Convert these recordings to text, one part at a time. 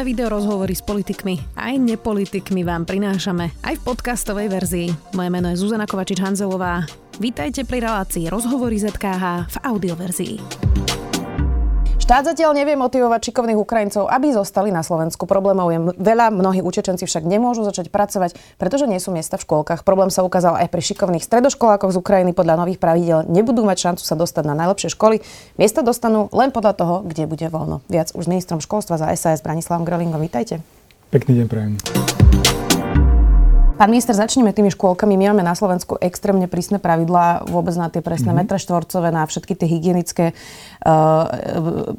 nové videorozhovory s politikmi aj nepolitikmi vám prinášame aj v podcastovej verzii. Moje meno je Zuzana Kovačič-Hanzelová. Vítajte pri relácii Rozhovory ZKH v audioverzii. Štát zatiaľ nevie motivovať šikovných Ukrajincov, aby zostali na Slovensku. Problémov je veľa, mnohí utečenci však nemôžu začať pracovať, pretože nie sú miesta v škôlkach. Problém sa ukázal aj pri šikovných stredoškolákoch z Ukrajiny. Podľa nových pravidiel nebudú mať šancu sa dostať na najlepšie školy. Miesta dostanú len podľa toho, kde bude voľno. Viac už s ministrom školstva za SAS Branislavom Gröhlingom. Vítajte. Pekný deň prajem. Pán minister, začneme tými škôlkami. My máme na Slovensku extrémne prísne pravidlá vôbec na tie presné metre štvorcové, na všetky tie hygienické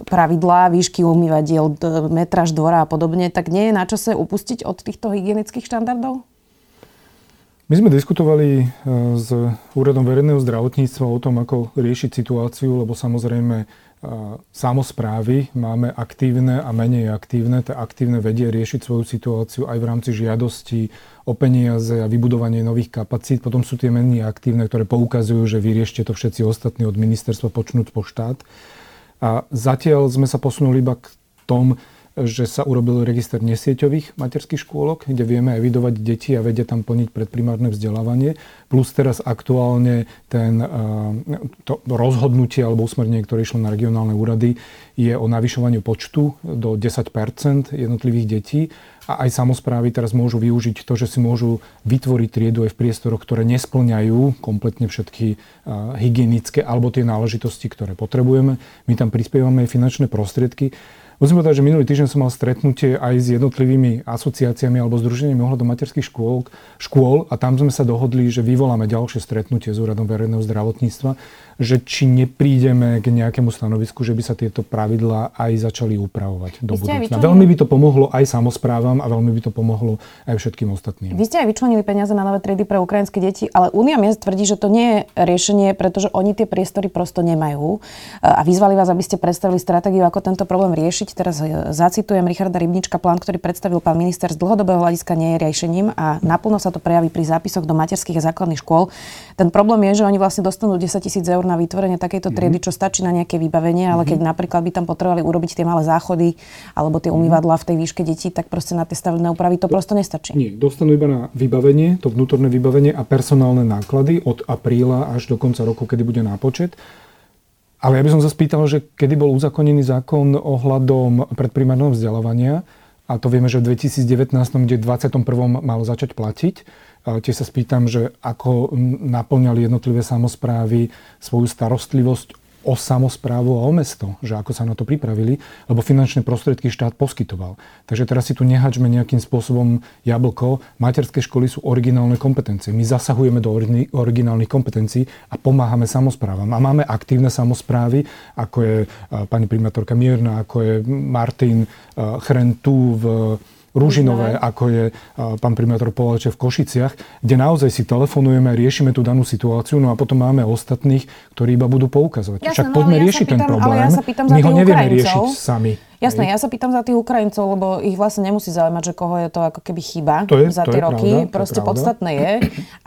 pravidlá, výšky umývadiel, metráž dvora a podobne. Tak nie je na čase upustiť od týchto hygienických štandardov? My sme diskutovali s Úradom verejného zdravotníctva o tom, ako riešiť situáciu, lebo samozrejme samosprávy máme aktívne a menej aktívne. Tá aktívne vedie riešiť svoju situáciu aj v rámci žiadosti o peniaze a vybudovanie nových kapacít. Potom sú tie menej aktívne, ktoré poukazujú, že vyriešte to všetci ostatní od ministerstva počnúť po štát. A zatiaľ sme sa posunuli iba k tomu, že sa urobil register nesieťových materských škôlok, kde vieme evidovať deti a vedia tam plniť predprimárne vzdelávanie. Plus teraz aktuálne to rozhodnutie alebo usmernenie, ktoré išlo na regionálne úrady, je o navyšovaniu počtu do 10% jednotlivých detí. A aj samosprávy teraz môžu využiť to, že si môžu vytvoriť triedu aj v priestoroch, ktoré nesplňajú kompletne všetky hygienické alebo tie náležitosti, ktoré potrebujeme. My tam prispievame aj finančné prostriedky. Musím povedať, že minulý týždeň som mal stretnutie aj s jednotlivými asociáciami alebo združeniami ohľadom materských škôl a tam sme sa dohodli, že vyvoláme ďalšie stretnutie s Úradom verejného zdravotníctva, že či neprídeme k nejakému stanovisku, že by sa tieto pravidlá aj začali upravovať do budúcna. Veľmi by to pomohlo aj samosprávam a veľmi by to pomohlo aj všetkým ostatným. Vy ste aj vyčlenili peniaze na nové triedy pre ukrajinské deti, ale Únia miest tvrdí, že to nie je riešenie, pretože oni tie priestory prosto nemajú a vyzvali vás, aby ste predstavili stratégiu, ako tento problém riešiť. Teraz zacitujem Richarda Rybníčka, plán, ktorý predstavil pán minister, z dlhodobého hľadiska nie je riešením a naplno sa to prejaví pri zápisoch do materských a základných škôl. Ten problém je, že oni vlastne dostanú 10 000 eur na vytvorenie takejto triedy, čo stačí na nejaké vybavenie, ale keď napríklad by tam potrebovali urobiť tie malé záchody alebo tie umývadlá v tej výške detí, tak proste na tie stavebné úpravy to prosto nestačí. Nie, dostanú iba na vybavenie, to vnútorné vybavenie a personálne náklady od apríla až do konca roku, kedy bude nápočet. Ale ja by som sa spýtal, že kedy bol uzakonený zákon ohľadom predprimárneho vzdelávania, a to vieme, že v 2019, kde v 2021 mal začať platiť. Tiež sa spýtam, že ako naplňali jednotlivé samosprávy svoju starostlivosť o samosprávu a o mesto, že ako sa na to pripravili, lebo finančné prostriedky štát poskytoval. Takže teraz si tu nehačme nejakým spôsobom jablko. Materské školy sú originálne kompetencie. My zasahujeme do originálnych kompetencií a pomáhame samosprávam. A máme aktívne samosprávy, ako je pani primátorka Mierna, ako je Martin Chrenko v Ružinové, ako je pán primátor Poľače v Košiciach, kde naozaj si telefonujeme, riešime tú danú situáciu, no a potom máme ostatných, ktorí iba budú poukazovať. Jasné, však poďme riešiť ten problém, my ho nevieme riešiť sami. Jasné, ja sa pýtam za tých Ukrajincov, lebo ich vlastne nemusí zaujímať, že koho je to ako keby chyba za tie roky. Pravda, proste podstatné je,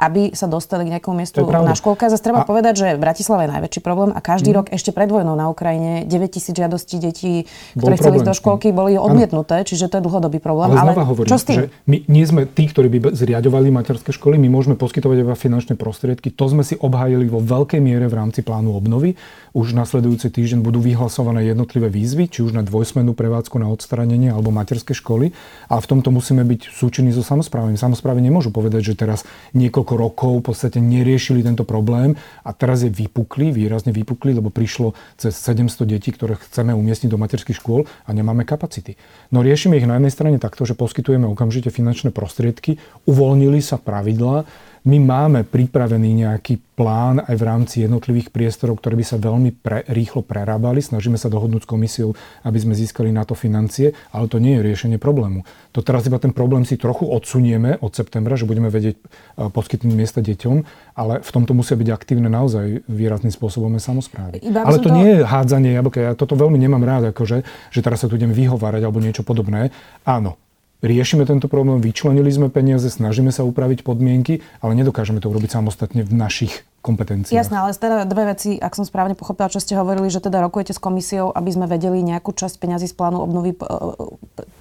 aby sa dostali k nejakému miestu na škôlke. Zase treba povedať, že v Bratislave je najväčší problém a každý rok ešte pred vojnou na Ukrajine 9 000 žiadostí detí, ktoré chceli ísť do škôlky, boli odmietnuté, čiže to je dlhodobý problém. Ale znova hovorím, že my nie sme tí, ktorí by zriaďovali materské školy, my môžeme poskytovať iba finančné prostriedky. To sme si obhájili vo veľkej miere v rámci plánu obnovy. Už nasledujúci týždeň budú vyhlasované jednotlivé výzvy, či už na prevádzku na odstránenie alebo materské školy, ale v tomto musíme byť súčinní so samosprávami. Samosprávy nemôžu povedať, že teraz niekoľko rokov v podstate neriešili tento problém a teraz je výrazne vypukli, lebo prišlo cez 700 detí, ktoré chceme umiestniť do materských škôl a nemáme kapacity. No riešime ich na jednej strane takto, že poskytujeme okamžite finančné prostriedky, uvoľnili sa pravidlá. My máme pripravený nejaký plán aj v rámci jednotlivých priestorov, ktoré by sa veľmi rýchlo prerábali. Snažíme sa dohodnúť s komisiou, aby sme získali na to financie, ale to nie je riešenie problému. To teraz iba ten problém si trochu odsunieme od septembra, že budeme vedieť poskytnúť miesta deťom, ale v tomto musia byť aktívne naozaj výrazným spôsobom samosprávy. Ale to nie je hádzanie jablka. Ja toto veľmi nemám rád, akože, že teraz sa tu idem vyhovárať alebo niečo podobné. Áno. Riešime tento problém, vyčlenili sme peniaze, snažíme sa upraviť podmienky, ale nedokážeme to urobiť samostatne v našich kompetenciách. Jasné, ale teda dve veci, ak som správne pochopila, čo ste hovorili, že teda rokujete s komisiou, aby sme vedeli nejakú časť peňazí z plánu obnovy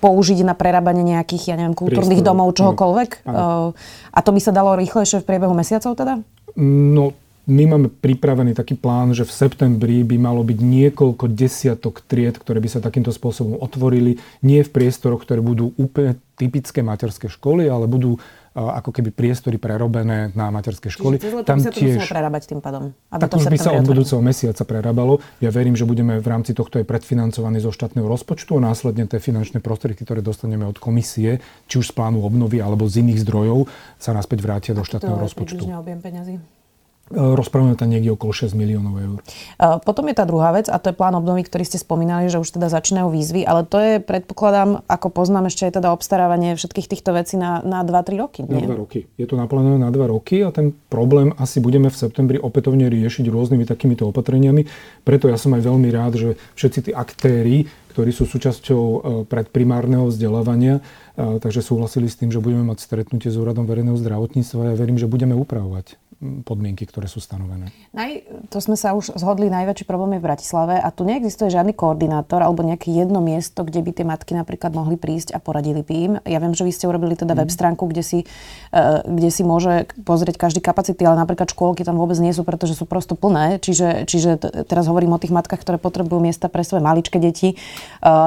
použiť na prerábanie nejakých, ja neviem, kultúrnych domov, čohokoľvek. No, a to by sa dalo rýchlejšie v priebehu mesiacov teda? No, my máme pripravený taký plán, že v septembri by malo byť niekoľko desiatok tried, ktoré by sa takýmto spôsobom otvorili. Nie v priestoroch, ktoré budú úplne typické materské školy, ale budú ako keby priestory prerobené na materské školy. Čiže tam by sa to muselo prerábať tým pádom? Tak už by sa od budúceho mesiaca prerábalo. Ja verím, že budeme v rámci tohto aj predfinancovaní zo štátneho rozpočtu a následne tie finančné prostriedky, ktoré dostaneme od komisie, či už z plánu obnovy alebo z iných zdrojov, sa naspäť vrátia do štátneho rozpočtu. Aký to je približne objem peňazí? Rozprávame tam niekde okolo 6 miliónov eur. Potom je tá druhá vec, a to je plán obnovy, ktorý ste spomínali, že už teda začínajú výzvy, ale to je, predpokladám, ako poznám, ešte aj teda obstarávanie všetkých týchto vecí na 2-3 roky, nie? Na 2 roky. Je to naplánované na 2 roky a ten problém asi budeme v septembri opätovne riešiť rôznymi takýmito opatreniami. Preto ja som aj veľmi rád, že všetci tí aktéri, ktorí sú súčasťou predprimárneho vzdelávania, takže súhlasili s tým, že budeme mať stretnutie s Úradom verejného zdravotníctva a ja verím, že budeme upravovať podmienky, ktoré sú stanovené. To sme sa už zhodli, najväčší problém je v Bratislave a tu neexistuje žiadny koordinátor alebo nejaké jedno miesto, kde by tie matky napríklad mohli prísť a poradili by im. Ja viem, že vy ste urobili teda web stránku, kde si môže pozrieť každý kapacity, ale napríklad škôlky tam vôbec nie sú, pretože sú prosto plné. Čiže teraz hovorím o tých matkách, ktoré potrebujú miesta pre svoje maličké deti.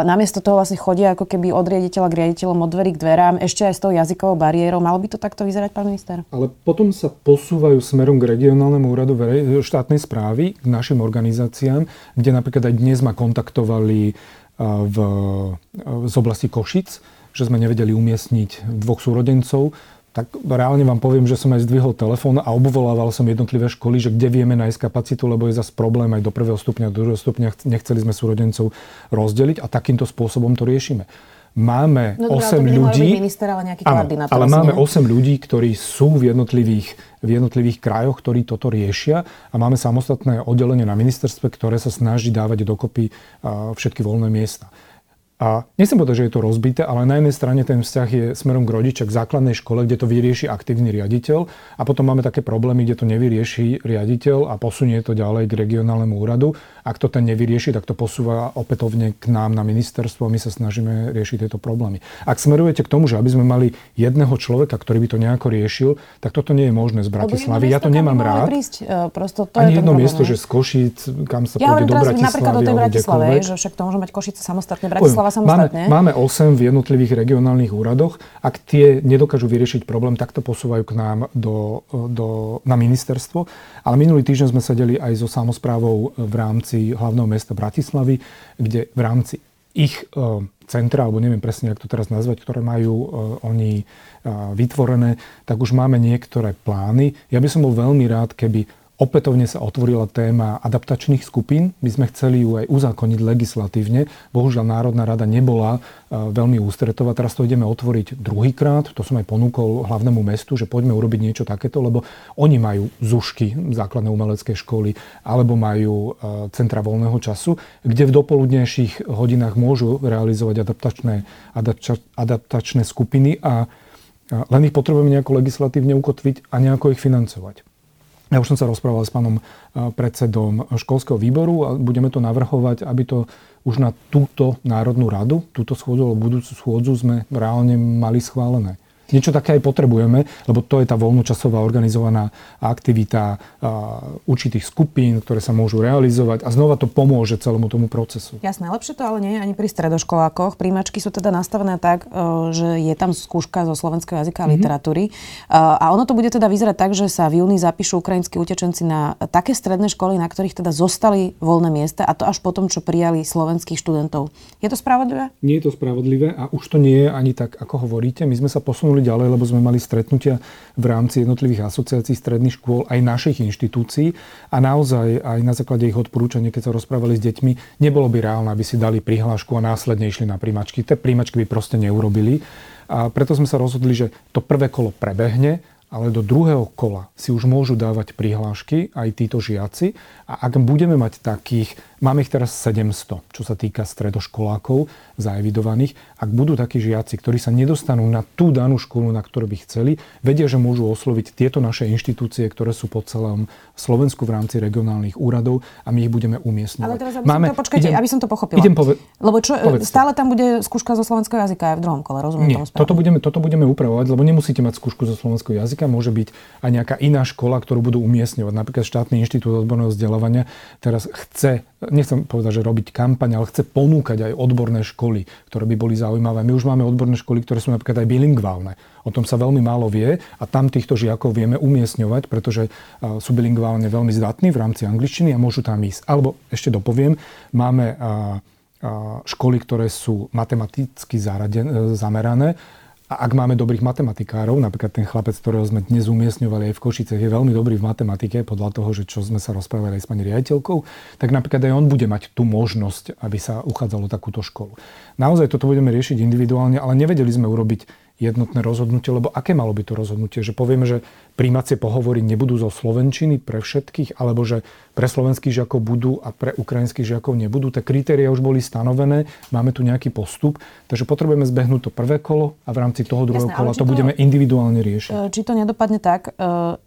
Namiesto toho vlastne chodia ako keby od riaditeľa k riaditeľom, od dverí k dverám, ešte aj s tou jazykovou bariérou. Malo by to takto vyzerať, pán minister? Ale potom sa posúvajú smerom k regionálnemu úradu štátnej správy, k našim organizáciám, kde napríklad aj dnes ma kontaktovali z oblasti Košic, že sme nevedeli umiestniť dvoch súrodencov. Tak reálne vám poviem, že som aj zdvihol telefón a obvolával som jednotlivé školy, že kde vieme nájsť kapacitu, lebo je zase problém aj do prvého stupňa, do druhého stupňa. Nechceli sme súrodencov rozdeliť a takýmto spôsobom to riešime. Máme 8 ľudí, ale máme 8 ľudí, ktorí sú v jednotlivých krajoch, ktorí toto riešia a máme samostatné oddelenie na ministerstve, ktoré sa snaží dávať dokopy všetky voľné miesta. A nechcem povedať, že je to rozbité, ale na jednej strane ten vzťah je smerom k rodiča, k základnej škole, kde to vyrieši aktívny riaditeľ a potom máme také problémy, kde to nevyrieši riaditeľ a posunie to ďalej k regionálnemu úradu. Ak to ten nevyrieši, tak to posúva opätovne k nám na ministerstvo a my sa snažíme riešiť tieto problémy. Ak smerujete k tomu, že aby sme mali jedného človeka, ktorý by to nejako riešil, tak toto nie je možné z Bratislavy. Ja to nemám rád. Ani jedno miesto, že z Košíc, kam sa pôjde do Bratislavy. Ja napríklad do tej Bratislavy, že však to môže mať Košice samostatne, Bratislava. Máme 8 v jednotlivých regionálnych úradoch. Ak tie nedokážu vyriešiť problém, tak to posúvajú k nám na ministerstvo. Ale minulý týždeň sme sedeli aj so samosprávou v rámci hlavného mesta Bratislavy, kde v rámci ich centra, alebo neviem presne, jak to teraz nazvať, ktoré majú oni vytvorené, tak už máme niektoré plány. Ja by som bol veľmi rád, keby opätovne sa otvorila téma adaptačných skupín. My sme chceli ju aj uzákoniť legislatívne. Bohužiaľ Národná rada nebola veľmi ústretová. Teraz to ideme otvoriť druhýkrát. To som aj ponúkol hlavnému mestu, že poďme urobiť niečo takéto, lebo oni majú ZUŠky, základné umelecké školy, alebo majú centra voľného času, kde v dopoludnejších hodinách môžu realizovať adaptačné skupiny a len ich potrebujeme nejako legislatívne ukotviť a nejako ich financovať. Ja už som sa rozprával s pánom predsedom školského výboru a budeme to navrhovať, aby to už na túto národnú radu, túto schôdzu alebo budúcu schôdzu sme reálne mali schválené. Niečo také aj potrebujeme, lebo to je tá voľnočasová organizovaná aktivita určitých skupín, ktoré sa môžu realizovať a znova to pomôže celému tomu procesu. Jasné, lepšie to ale nie je ani pri stredoškolákoch. Príjmačky sú teda nastavené tak, že je tam skúška zo slovenského jazyka a literatúry. A ono to bude teda vyzerať tak, že sa v júni zapíšu ukrajinskí utečenci na také stredné školy, na ktorých teda zostali voľné miesta a to až potom, čo prijali slovenských študentov. Je to spravodlivé? Nie je to spravodlivé a už to nie je ani tak, ako hovoríte. My sme sa posunuli ďalej, lebo sme mali stretnutia v rámci jednotlivých asociácií stredných škôl aj našich inštitúcií a naozaj aj na základe ich odporúčania, keď sa rozprávali s deťmi, nebolo by reálne, aby si dali prihlášku a následne išli na príjmačky. Tie príjmačky by proste neurobili a preto sme sa rozhodli, že to prvé kolo prebehne, ale do druhého kola si už môžu dávať prihlášky aj títo žiaci a ak budeme mať takých Máme ich teraz 700, čo sa týka stredoškolákov zaevidovaných. Ak budú takí žiaci, ktorí sa nedostanú na tú danú školu, na ktorú by chceli, vedia, že môžu osloviť tieto naše inštitúcie, ktoré sú po celom Slovensku v rámci regionálnych úradov a my ich budeme umiestňovať. Ale teraz, aby som to pochopila. Lebo čo, stále tam bude skúška zo slovenského jazyka aj v druhom kole, rozumiem tomu správne? Toto budeme upravovať, lebo nemusíte mať skúšku zo slovenského jazyka, môže byť aj nejaká iná škola, ktorú budú umiestňovať. Napríklad štátny inštitút odborného vzdelávania teraz chce, nechcem povedať, že robiť kampaň, ale chce ponúkať aj odborné školy, ktoré by boli zaujímavé. My už máme odborné školy, ktoré sú napríklad aj bilingválne. O tom sa veľmi málo vie a tam týchto žiakov vieme umiestňovať, pretože sú bilingválne veľmi zdatní v rámci angličtiny a môžu tam ísť. Alebo ešte dopoviem, máme školy, ktoré sú matematicky zamerané. A ak máme dobrých matematikárov, napríklad ten chlapec, ktorého sme dnes umiestňovali aj v Košiciach, je veľmi dobrý v matematike, podľa toho, že čo sme sa rozprávali aj s pani riaditeľkou, tak napríklad aj on bude mať tú možnosť, aby sa uchádzalo takúto školu. Naozaj toto budeme riešiť individuálne, ale nevedeli sme urobiť jednotné rozhodnutie, lebo aké malo by to rozhodnutie? Že povieme, že prijímacie pohovory nebudú zo slovenčiny pre všetkých, alebo že pre slovenských žiakov budú a pre ukrajinských žiakov nebudú. Tie kritériá už boli stanovené, máme tu nejaký postup, takže potrebujeme zbehnúť to prvé kolo a v rámci toho druhého kola to budeme individuálne riešiť. Či to nedopadne tak,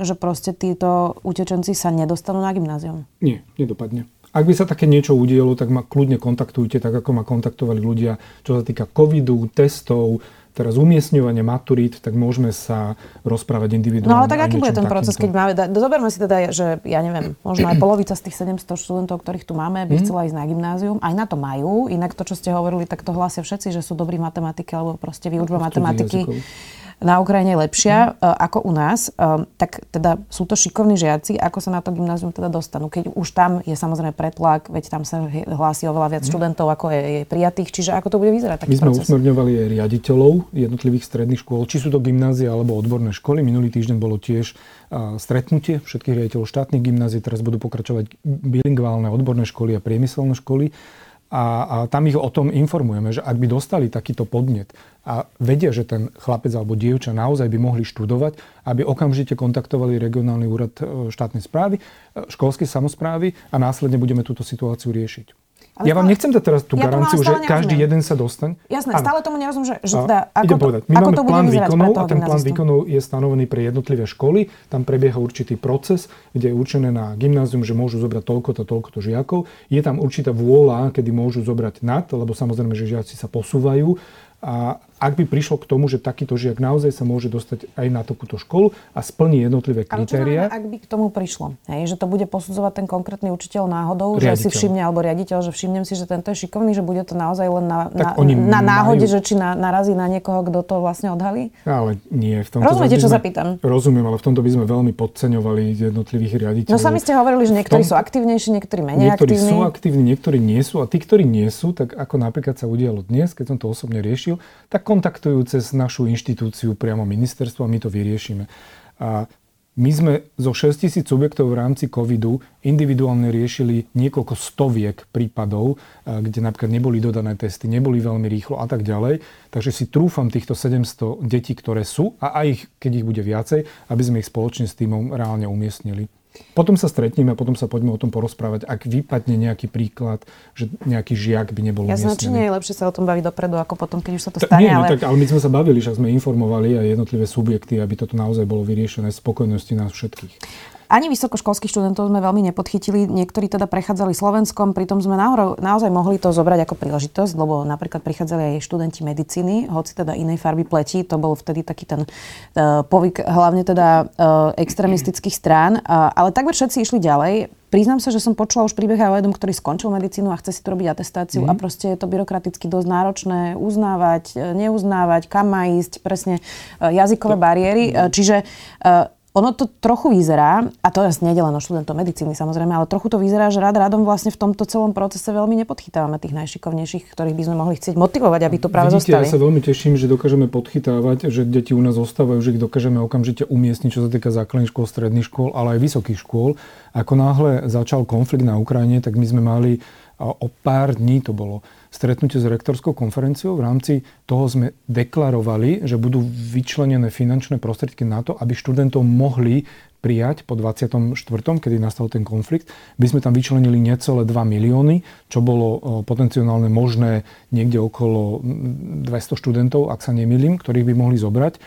že proste títo utečenci sa nedostanú na gymnázium? Nie, nedopadne. Ak by sa také niečo udielo, tak ma kľudne kontaktujte, tak ako ma kontaktovali ľudia, čo sa týka covidu, testov, teraz umiestňovanie maturít, tak môžeme sa rozprávať individuálne. No ale tak aký bude ten proces, keď máme, zoberme si teda, že ja neviem, možno aj polovica z tých 700 študentov, ktorých tu máme, by chcela ísť na gymnázium, aj na to majú, inak to, čo ste hovorili, tak to hlásia všetci, že sú dobrí v matematike, alebo proste výučba matematiky na Ukrajine lepšia ako u nás, tak teda sú to šikovní žiaci, ako sa na to gymnázium teda dostanú. Keď už tam je samozrejme pretlak, veď tam sa hlási oveľa viac študentov, ako je prijatých, čiže ako to bude vyzerať taký proces? My sme usmerňovali aj riaditeľov jednotlivých stredných škôl, či sú to gymnázia alebo odborné školy. Minulý týždeň bolo tiež stretnutie všetkých riaditeľov štátnych gymnázií, teraz budú pokračovať bilingválne odborné školy a priemyselné školy. A tam ich o tom informujeme, že ak by dostali takýto podnet a vedia, že ten chlapec alebo dievča naozaj by mohli študovať, aby okamžite kontaktovali regionálny úrad štátnej správy, školskej samosprávy a následne budeme túto situáciu riešiť. Ale ja vám nechcem dať teraz tú garanciu, že každý jeden sa dostane. Jasné, áno. Stále tomu nerozumiem, že teda, ako to bude vyzerať pre toho gymnázistu. My máme plán výkonov a ten plán výkonov je stanovený pre jednotlivé školy. Tam prebieha určitý proces, kde je určené na gymnázium, že môžu zobrať toľko žiakov. Je tam určitá vôľa, kedy môžu zobrať nad, lebo samozrejme, že žiaci sa posúvajú. A ak by prišlo k tomu, že takýto žiak naozaj sa môže dostať aj na takúto školu a splní jednotlivé kritériá. Ale ak by k tomu prišlo? Hej, že to bude posudzovať ten konkrétny učiteľ náhodou, riaditeľ. Že si všimne, alebo riaditeľ, že všimnem si, že tento je šikovný, že bude to naozaj len na náhode, že či narazí na niekoho, kto to vlastne odhalí? Ale nie. Rozumiete, čo sa pýtam? Rozumiem, ale v tomto by sme veľmi podceňovali jednotlivých riaditeľov. No sami ste hovorili, že niektorí sú aktívnejší, niektorí menej aktívni. Niektorí sú aktívni, niektorí nie sú a tí, ktorí nie sú, tak ako napríklad sa udialo dnes, keď som to osobne riešil, tak kontaktujú cez našu inštitúciu priamo ministerstvo a my to vyriešime. A my sme zo 6000 subjektov v rámci covidu individuálne riešili niekoľko stoviek prípadov, kde napríklad neboli dodané testy, neboli veľmi rýchlo a tak ďalej. Takže si trúfam týchto 700 detí, ktoré sú a aj ich, keď ich bude viacej, aby sme ich spoločne s týmom reálne umiestnili. Potom sa stretneme a potom sa poďme o tom porozprávať, ak vypadne nejaký príklad, že nejaký žiak by nebol umiestnený. Jasné, či nie je lepšie sa o tom baviť dopredu, ako potom, keď už sa to stane. Nie, ale my sme sa bavili, že sme informovali aj jednotlivé subjekty, aby toto naozaj bolo vyriešené v spokojnosti nás všetkých. Ani vysokoškolských študentov sme veľmi nepodchytili. Niektorí teda prechádzali Slovenskom, pritom sme naozaj mohli to zobrať ako príležitosť, lebo napríklad prichádzali aj študenti medicíny, hoci teda inej farby pleti. To bol vtedy taký ten povyk hlavne teda extrémistických strán. Ale takmer všetci išli ďalej. Priznám sa, že som počula už príbeh aj o jednom, ktorý skončil medicínu a chce si tu robiť atestáciu a proste je to byrokraticky dosť náročné uznávať, neuznávať, kam má ísť, presne jazykové bariéry. Čiže ono to trochu vyzerá, a to je nie len o študentov medicíny samozrejme, ale trochu to vyzerá, že radom vlastne v tomto celom procese veľmi nepodchytávame tých najšikovnejších, ktorých by sme mohli chcieť motivovať, aby to práve zostali. Ja sa veľmi teším, že dokážeme podchytávať, že deti u nás zostávajú, že ich dokážeme okamžite umiestniť, čo sa týka základných škôl, stredných škôl, ale aj vysokých škôl. Ako náhle začal konflikt na Ukrajine, tak my sme mali a o pár dní to bolo stretnutie s rektorskou konferenciou. V rámci toho sme deklarovali, že budú vyčlenené finančné prostriedky na to, aby študentov mohli prijať po 24., kedy nastal ten konflikt. By sme tam vyčlenili necelé 2 milióny, čo bolo potenciálne možné niekde okolo 200 študentov, ak sa nemýlim, ktorých by mohli zobrať.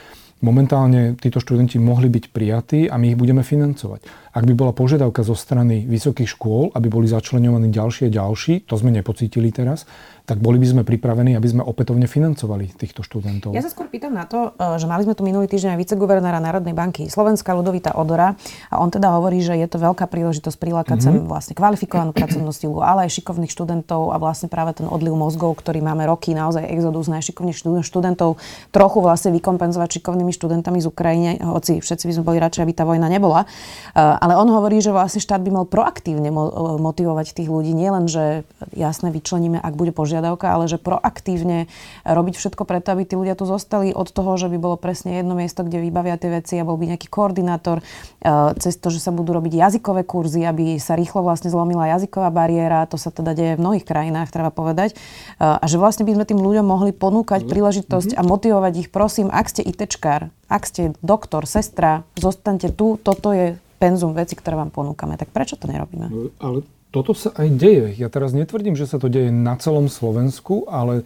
Momentálne títo študenti mohli byť prijatí a my ich budeme financovať. Ak by bola požiadavka zo strany vysokých škôl, aby boli začleňovaní ďalší a ďalší, to sme nepocítili teraz, tak boli by sme pripravení, aby sme opätovne financovali týchto študentov. Ja sa skôr pýtam na to, že mali sme tu minulý týždeň viceguvernéra Národnej banky Slovenska Ľudovíta Odora a on teda hovorí, že je to veľká príležitosť prilákať sem vlastne kvalifikovanú pracovnú silu, ale aj šikovných študentov a vlastne práve ten odliv mozgov, ktorý máme roky, naozaj exodus najšikovnejších študentov, trochu vlastne vykompenzovať šikovnými študentami z Ukrajiny, hoci všetci by sme boli radšej, aby tá vojna nebola. Ale on hovorí, že vlastne štát by mal proaktívne motivovať tých ľudí, nielen, že jasne vyčleníme, ak bude požiadavka, ale že proaktívne robiť všetko preto, aby tí ľudia tu zostali od toho, že by bolo presne jedno miesto, kde vybavia tie veci a bol by nejaký koordinátor, cez to, že sa budú robiť jazykové kurzy, aby sa rýchlo vlastne zlomila jazyková bariéra, to sa teda deje v mnohých krajinách, treba povedať. A že vlastne by sme tým ľuďom mohli ponúkať príležitosť a motivovať ich, prosím, ak ste ITčkár, ak ste doktor, sestra, zostaňte tu, toto je penzum veci, ktoré vám ponúkame. Tak prečo to nerobíme? No, ale toto sa aj deje. Ja teraz netvrdím, že sa to deje na celom Slovensku, ale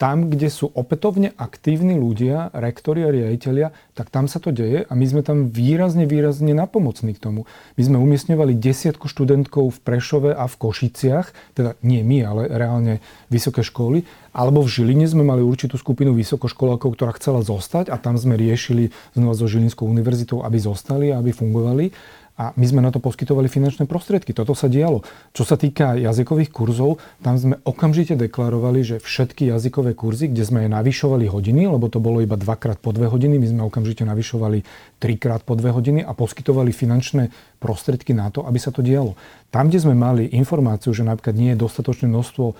tam, kde sú opätovne aktívni ľudia, rektori a riaditelia, tak tam sa to deje a my sme tam výrazne napomocní k tomu. My sme umiestňovali 10 študentkov v Prešove a v Košiciach, teda nie my, ale reálne vysoké školy, alebo v Žiline sme mali určitú skupinu vysokoškolákov, ktorá chcela zostať a tam sme riešili znova so Žilinskou univerzitou, aby zostali a aby fungovali. A my sme na to poskytovali finančné prostriedky. Toto sa dialo. Čo sa týka jazykových kurzov, tam sme okamžite deklarovali, že všetky jazykové kurzy, kde sme navyšovali hodiny, lebo to bolo iba 2x po 2 hodiny, my sme okamžite navyšovali 3x po 2 hodiny a poskytovali finančné prostriedky na to, aby sa to dialo. Tam, kde sme mali informáciu, že napríklad nie je dostatočné množstvo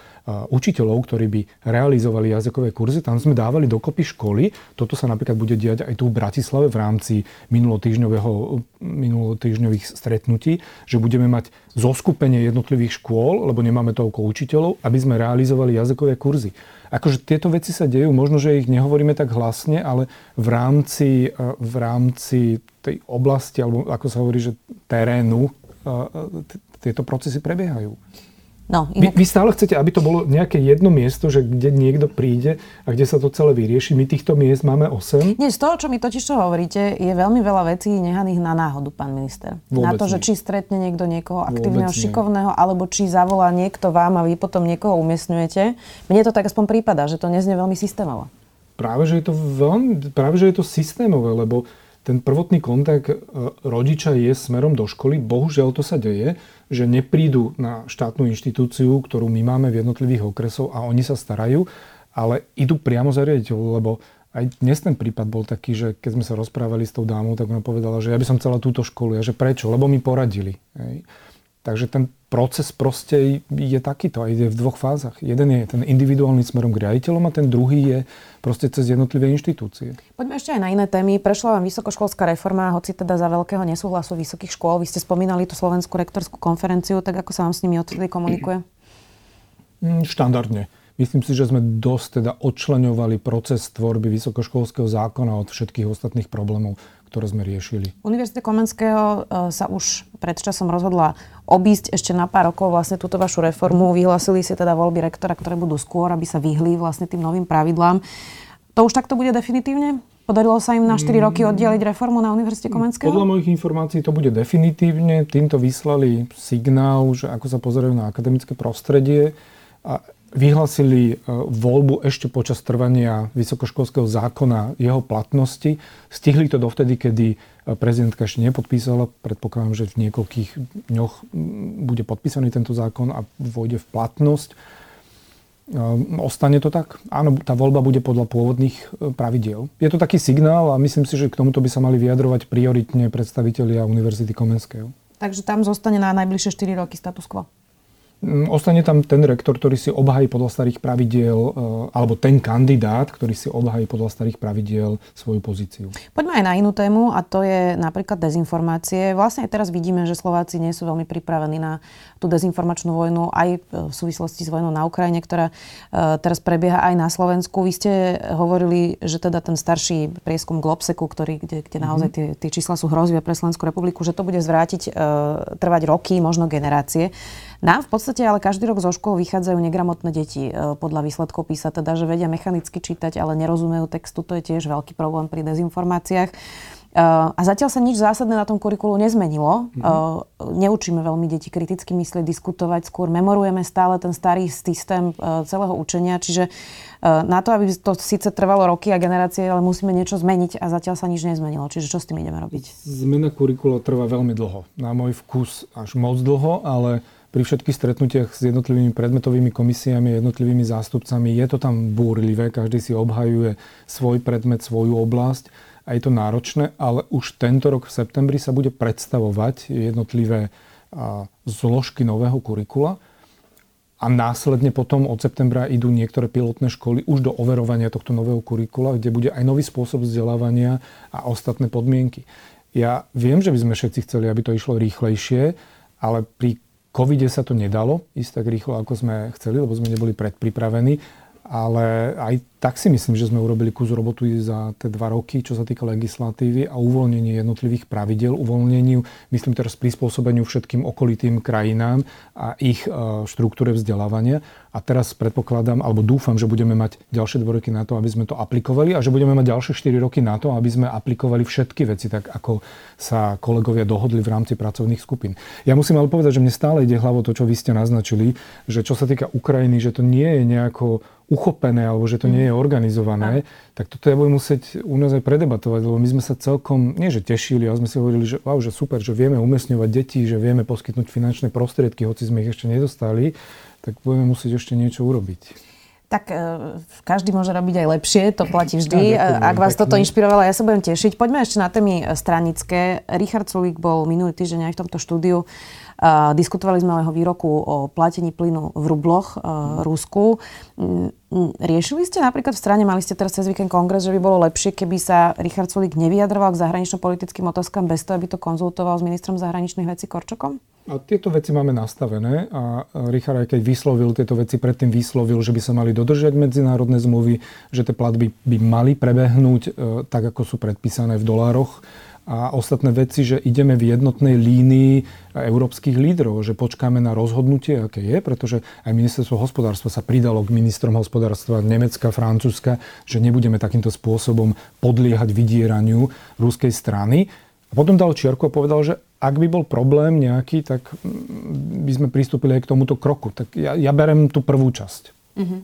učiteľov, ktorí by realizovali jazykové kurzy, tam sme dávali dokopy školy. Toto sa napríklad bude diať aj tu v Bratislave v rámci minulotýždňových stretnutí, že budeme mať zoskupenie jednotlivých škôl, lebo nemáme toľko učiteľov, aby sme realizovali jazykové kurzy. Akože tieto veci sa dejú, možno, že ich nehovoríme tak hlasne, ale v rámci tej oblasti, alebo ako sa hovorí, že terénu, tieto procesy prebiehajú. No, inak... Vy stále chcete, aby to bolo nejaké jedno miesto, že kde niekto príde a kde sa to celé vyrieši. My týchto miest máme 8. Nie, z toho, čo mi totiž to hovoríte, je veľmi veľa vecí nehaných na náhodu, pán minister. Vôbec na to, že či stretne niekto niekoho aktívneho, šikovného, alebo či zavolá niekto vám a vy potom niekoho umiestňujete. Mne to tak aspoň prípada, že to neznie veľmi systémovo. Práve, že je to systémové, lebo ten prvotný kontakt rodiča je smerom do školy. Bohužiaľ to sa deje, že neprídu na štátnu inštitúciu, ktorú my máme v jednotlivých okresoch a oni sa starajú, ale idú priamo za riaditeľom, lebo aj dnes ten prípad bol taký, že keď sme sa rozprávali s tou dámou, tak ona povedala, že ja by som chcela túto školu. Ja že prečo? Lebo mi poradili. Hej. Takže ten proces proste je takýto a ide v dvoch fázach. Jeden je ten individuálny smerom k riaditeľom a ten druhý je proste cez jednotlivé inštitúcie. Poďme ešte aj na iné témy. Prešla vám vysokoškolská reforma, hoci teda za veľkého nesúhlasu vysokých škôl. Vy ste spomínali tú slovenskú rektorskú konferenciu, tak ako sa vám s nimi odtedy komunikuje? Štandardne. Myslím si, že sme dosť teda odčleňovali proces tvorby vysokoškolského zákona od všetkých ostatných problémov, ktoré sme riešili. Univerzita Komenského sa už pred časom rozhodla obísť ešte na pár rokov vlastne túto vašu reformu. Vyhlásili si teda voľby rektora, ktoré budú skôr, aby sa vyhli vlastne tým novým pravidlám. To už takto bude definitívne? Podarilo sa im na 4 roky oddialiť reformu na Univerzite Komenského? Podľa mojich informácií to bude definitívne. Týmto vyslali signál, že ako sa pozerajú na akademické prostredie a vyhlásili voľbu ešte počas trvania vysokoškolského zákona, jeho platnosti. Stihli to dovtedy, kedy prezidentka ešte nepodpísala. Predpokladám, že v niekoľkých dňoch bude podpísaný tento zákon a vôjde v platnosť. Ostane to tak? Áno, tá voľba bude podľa pôvodných pravidiel. Je to taký signál a myslím si, že k tomuto by sa mali vyjadrovať prioritne predstavitelia Univerzity Komenského. Takže tam zostane na najbližšie 4 roky status quo? Ostane tam ten rektor, ktorý si obhají podľa starých pravidiel, alebo ten kandidát, ktorý si obhají podľa starých pravidiel svoju pozíciu. Poďme aj na inú tému, a to je napríklad dezinformácie. Vlastne teraz vidíme, že Slováci nie sú veľmi pripravení na tú dezinformačnú vojnu aj v súvislosti s vojnou na Ukrajine, ktorá teraz prebieha aj na Slovensku. Vy ste hovorili, že teda ten starší prieskum Globseku, ktorý, kde naozaj tie čísla sú hrozivé pre Slovenskú republiku, že to bude zvrátiť, trvať roky, možno generácie. Nám v podstate ale každý rok zo škôl vychádzajú negramotné deti podľa výsledkov PISA, teda že vedia mechanicky čítať, ale nerozumejú textu, to je tiež veľký problém pri dezinformáciách. A zatiaľ sa nič zásadné na tom kurikulu nezmenilo. Neučíme veľmi deti kriticky myslieť, diskutovať, skôr memorujeme stále ten starý systém celého učenia, čiže na to, aby to síce trvalo roky a generácie, ale musíme niečo zmeniť a zatiaľ sa nič nezmenilo. Čiže čo s tým ideme robiť? Zmena kurikula trvá veľmi dlho. Na môj vkus až moc dlho, ale pri všetkých stretnutiach s jednotlivými predmetovými komisiami, jednotlivými zástupcami je to tam búrlivé, každý si obhajuje svoj predmet, svoju oblasť a je to náročné, ale už tento rok v septembri sa bude predstavovať jednotlivé zložky nového kurikula a následne potom od septembra idú niektoré pilotné školy už do overovania tohto nového kurikula, kde bude aj nový spôsob vzdelávania a ostatné podmienky. Ja viem, že by sme všetci chceli, aby to išlo rýchlejšie, ale pri Covide sa to nedalo ísť tak rýchlo, ako sme chceli, lebo sme neboli predpripravení, ale aj tak si myslím, že sme urobili kus robotu za tie 2 roky, čo sa týka legislatívy a uvoľnenie jednotlivých pravidiel, uvoľneniu, myslím teraz prispôsobeniu všetkým okolitým krajinám a ich štruktúre vzdelávania. A teraz predpokladám, alebo dúfam, že budeme mať ďalšie 2 roky na to, aby sme to aplikovali a že budeme mať ďalšie 4 roky na to, aby sme aplikovali všetky veci, tak ako sa kolegovia dohodli v rámci pracovných skupín. Ja musím ale povedať, že mne stále ide hlavou to, čo vy ste naznačili, že čo sa týka Ukrajiny, že to nie je nejako uchopené, alebo že to nie je organizované, tak toto ja budem musieť u nás aj predebatovať, lebo my sme sa celkom, nie že tešili, ale sme si hovorili, že wow, že super, že vieme umiestňovať deti, že vieme poskytnúť finančné prostriedky, hoci sme ich ešte nedostali, tak budeme musieť ešte niečo urobiť. Tak každý môže robiť aj lepšie, to platí vždy. Ak vás toto inšpirovalo, ja sa budem tešiť. Poďme ešte na témy stranické. Richard Sulík bol minulý týždeň aj v tomto štúdiu. Diskutovali sme o jeho výroku o platení plynu v rubloch Rusku. Riešili ste napríklad v strane, mali ste teraz cez víkend kongres, že by bolo lepšie, keby sa Richard Sulík nevyjadroval k zahranično-politickým otázkam bez toho, aby to konzultoval s ministrom zahraničných vecí Korčokom? A tieto veci máme nastavené a Richard, aj keď vyslovil tieto veci, predtým vyslovil, že by sa mali dodržiať medzinárodné zmluvy, že tie platby by mali prebehnúť tak, ako sú predpísané v dolároch a ostatné veci, že ideme v jednotnej línii európskych lídrov, že počkáme na rozhodnutie, aké je, pretože aj ministerstvo hospodárstva sa pridalo k ministrom hospodárstva Nemecka, Francúzska, že nebudeme takýmto spôsobom podliehať vydieraniu ruskej strany. A potom dal čiarku a povedal, že ak by bol problém nejaký, tak by sme pristúpili aj k tomuto kroku. Tak ja berem tú prvú časť. Mm-hmm.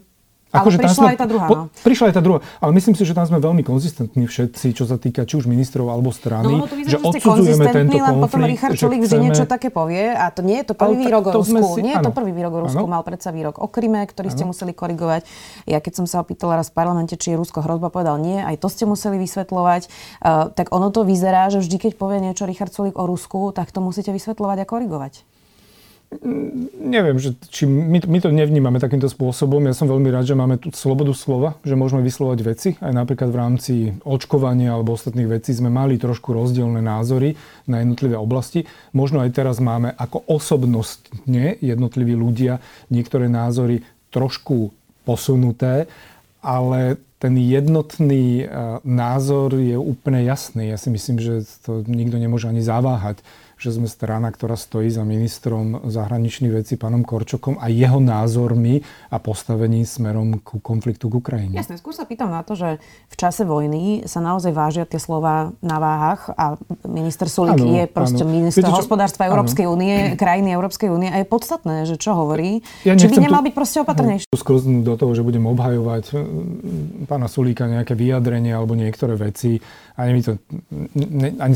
Ale prišla aj tá druhá. Prišla aj tá druhá. Ale myslím si, že tam sme veľmi konzistentní všetci, čo sa týka či už ministrov alebo strany. No, to vyzerá, že odsudzujeme tento konflikt. Potom Richard Sulík vždy niečo také povie. A to nie je to prvý výrok o Rusku. Nie je to prvý výrok o Rusku. Mal predsa výrok o Kryme, ktorý ste museli korigovať. Ja keď som sa opýtala raz v parlamente, či je Rusko hrozba, povedal nie. Aj to ste museli vysvetľovať. Tak ono to vyzerá, že vždy, keď povie niečo Richard Sulík o Rusku, tak to musíte vysvetľovať a korigovať. Neviem, že či my to nevnímame takýmto spôsobom. Ja som veľmi rád, že máme tu slobodu slova, že môžeme vyslovať veci. Aj napríklad v rámci očkovania alebo ostatných vecí sme mali trošku rozdielne názory na jednotlivé oblasti. Možno aj teraz máme ako osobnostne jednotliví ľudia niektoré názory trošku posunuté, ale ten jednotný názor je úplne jasný. Ja si myslím, že to nikto nemôže ani zaváhať, že sme strana, ktorá stojí za ministrom zahraničných vecí, pánom Korčokom a jeho názormi a postavení smerom ku konfliktu k Ukrajine. Jasné, skôr sa pýtam na to, že v čase vojny sa naozaj vážia tie slova na váhach a minister Sulík je proste minister hospodárstva Európskej únie, krajiny Európskej únie a je podstatné, že čo hovorí. Či by nemal byť proste opatrnejší? Sklznúť do toho, že budem obhajovať pána Sulíka nejaké vyjadrenie alebo niektoré veci. Ani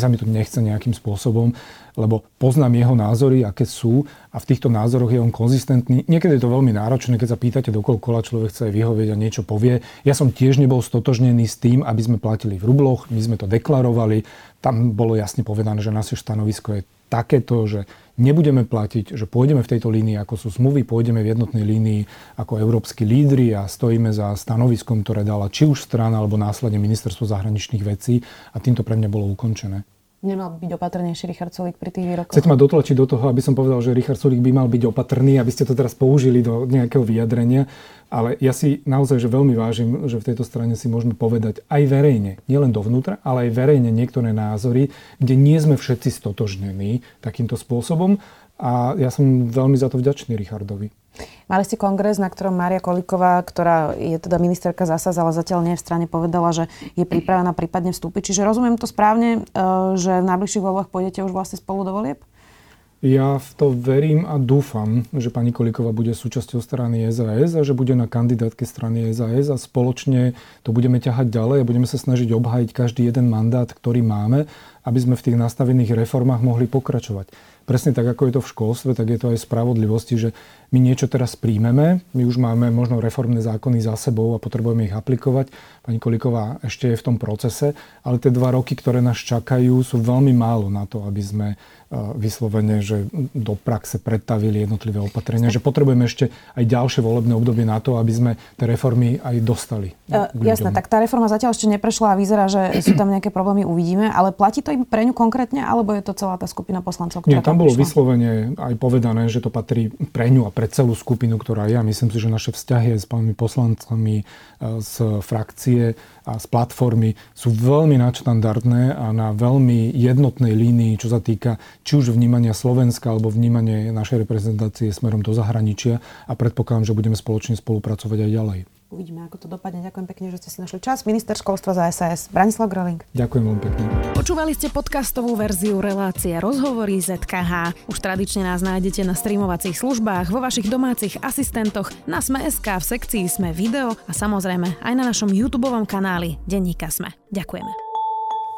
sa mi to nechce nejakým spôsobom, lebo poznám jeho názory, aké sú a v týchto názoroch je on konzistentný. Niekedy je to veľmi náročné, keď sa pýtate dokoľkoľa, človek chce aj vyhovieť a niečo povie. Ja som tiež nebol stotožnený s tým, aby sme platili v rubloch, my sme to deklarovali. Tam bolo jasne povedané, že naše stanovisko je takéto, že nebudeme platiť, že pôjdeme v tejto línii, ako sú zmluvy, pôjdeme v jednotnej línii ako európski lídri a stojíme za stanoviskom, ktoré dala či už strana, alebo následne ministerstvo zahraničných vecí a týmto pre mňa bolo ukončené. Nemal byť opatrnejší Richard Sulík pri tých výrokoch? Chcete ma dotlačiť do toho, aby som povedal, že Richard Sulík by mal byť opatrný, aby ste to teraz použili do nejakého vyjadrenia, ale ja si naozaj že veľmi vážim, že v tejto strane si môžeme povedať aj verejne, nielen dovnútra, ale aj verejne niektoré názory, kde nie sme všetci stotožnení takýmto spôsobom a ja som veľmi za to vďačný Richardovi. Mali ste kongres, na ktorom Mária Kolíková, ktorá je teda ministerka zasa, ale zatiaľ nie v strane, povedala, že je pripravená prípadne vstúpiť. Čiže rozumiem to správne, že v najbližších voľbách pôjdete už vlastne spolu do volieb? Ja v to verím a dúfam, že pani Kolíková bude súčasťou strany SAS a že bude na kandidátke strany SAS a spoločne to budeme ťahať ďalej a budeme sa snažiť obhájiť každý jeden mandát, ktorý máme, aby sme v tých nastavených reformách mohli pokračovať. Presne tak, ako je to v školstve, tak je to aj v spravodlivosti, že my niečo teraz príjmeme, my už máme možno reformné zákony za sebou a potrebujeme ich aplikovať. Pani Kolíková ešte je v tom procese, ale tie 2 roky, ktoré nás čakajú, sú veľmi málo na to, aby sme vyslovene, že do praxe pretavili jednotlivé opatrenia, že potrebujeme ešte aj ďalšie volebné obdobie na to, aby sme tie reformy aj dostali. Jasné, tak tá reforma zatiaľ ešte neprešla a vyzerá, že sú tam nejaké problémy, uvidíme, ale platí to iba pre ňu konkrétne, alebo je to celá tá skupina poslancov, ktorá Nie, tam bolo prišla? Vyslovene aj povedané, že to patrí pre ňu a pre celú skupinu, ktorá je. Myslím si, že naše vzťahy s pánmi poslancami z frakcie a z platformy sú veľmi nadštandardné a na veľmi jednotnej línii, čo sa týka či už vnímania Slovenska alebo vnímanie našej reprezentácie smerom do zahraničia a predpokladám, že budeme spoločne spolupracovať aj ďalej. Uvidíme, ako to dopadne. Ďakujem pekne, že ste si našli čas. Minister školstva za SAS Branislav Gröhling. Ďakujem veľmi pekne. Počúvali ste podcastovú verziu relácie Rozhovory ZKH. Už tradične nás nájdete na streamovacích službách, vo vašich domácich asistentoch, na Sme.sk, v sekcii Sme video a samozrejme aj na našom YouTubeovom kanáli Denníka Sme. Ďakujeme.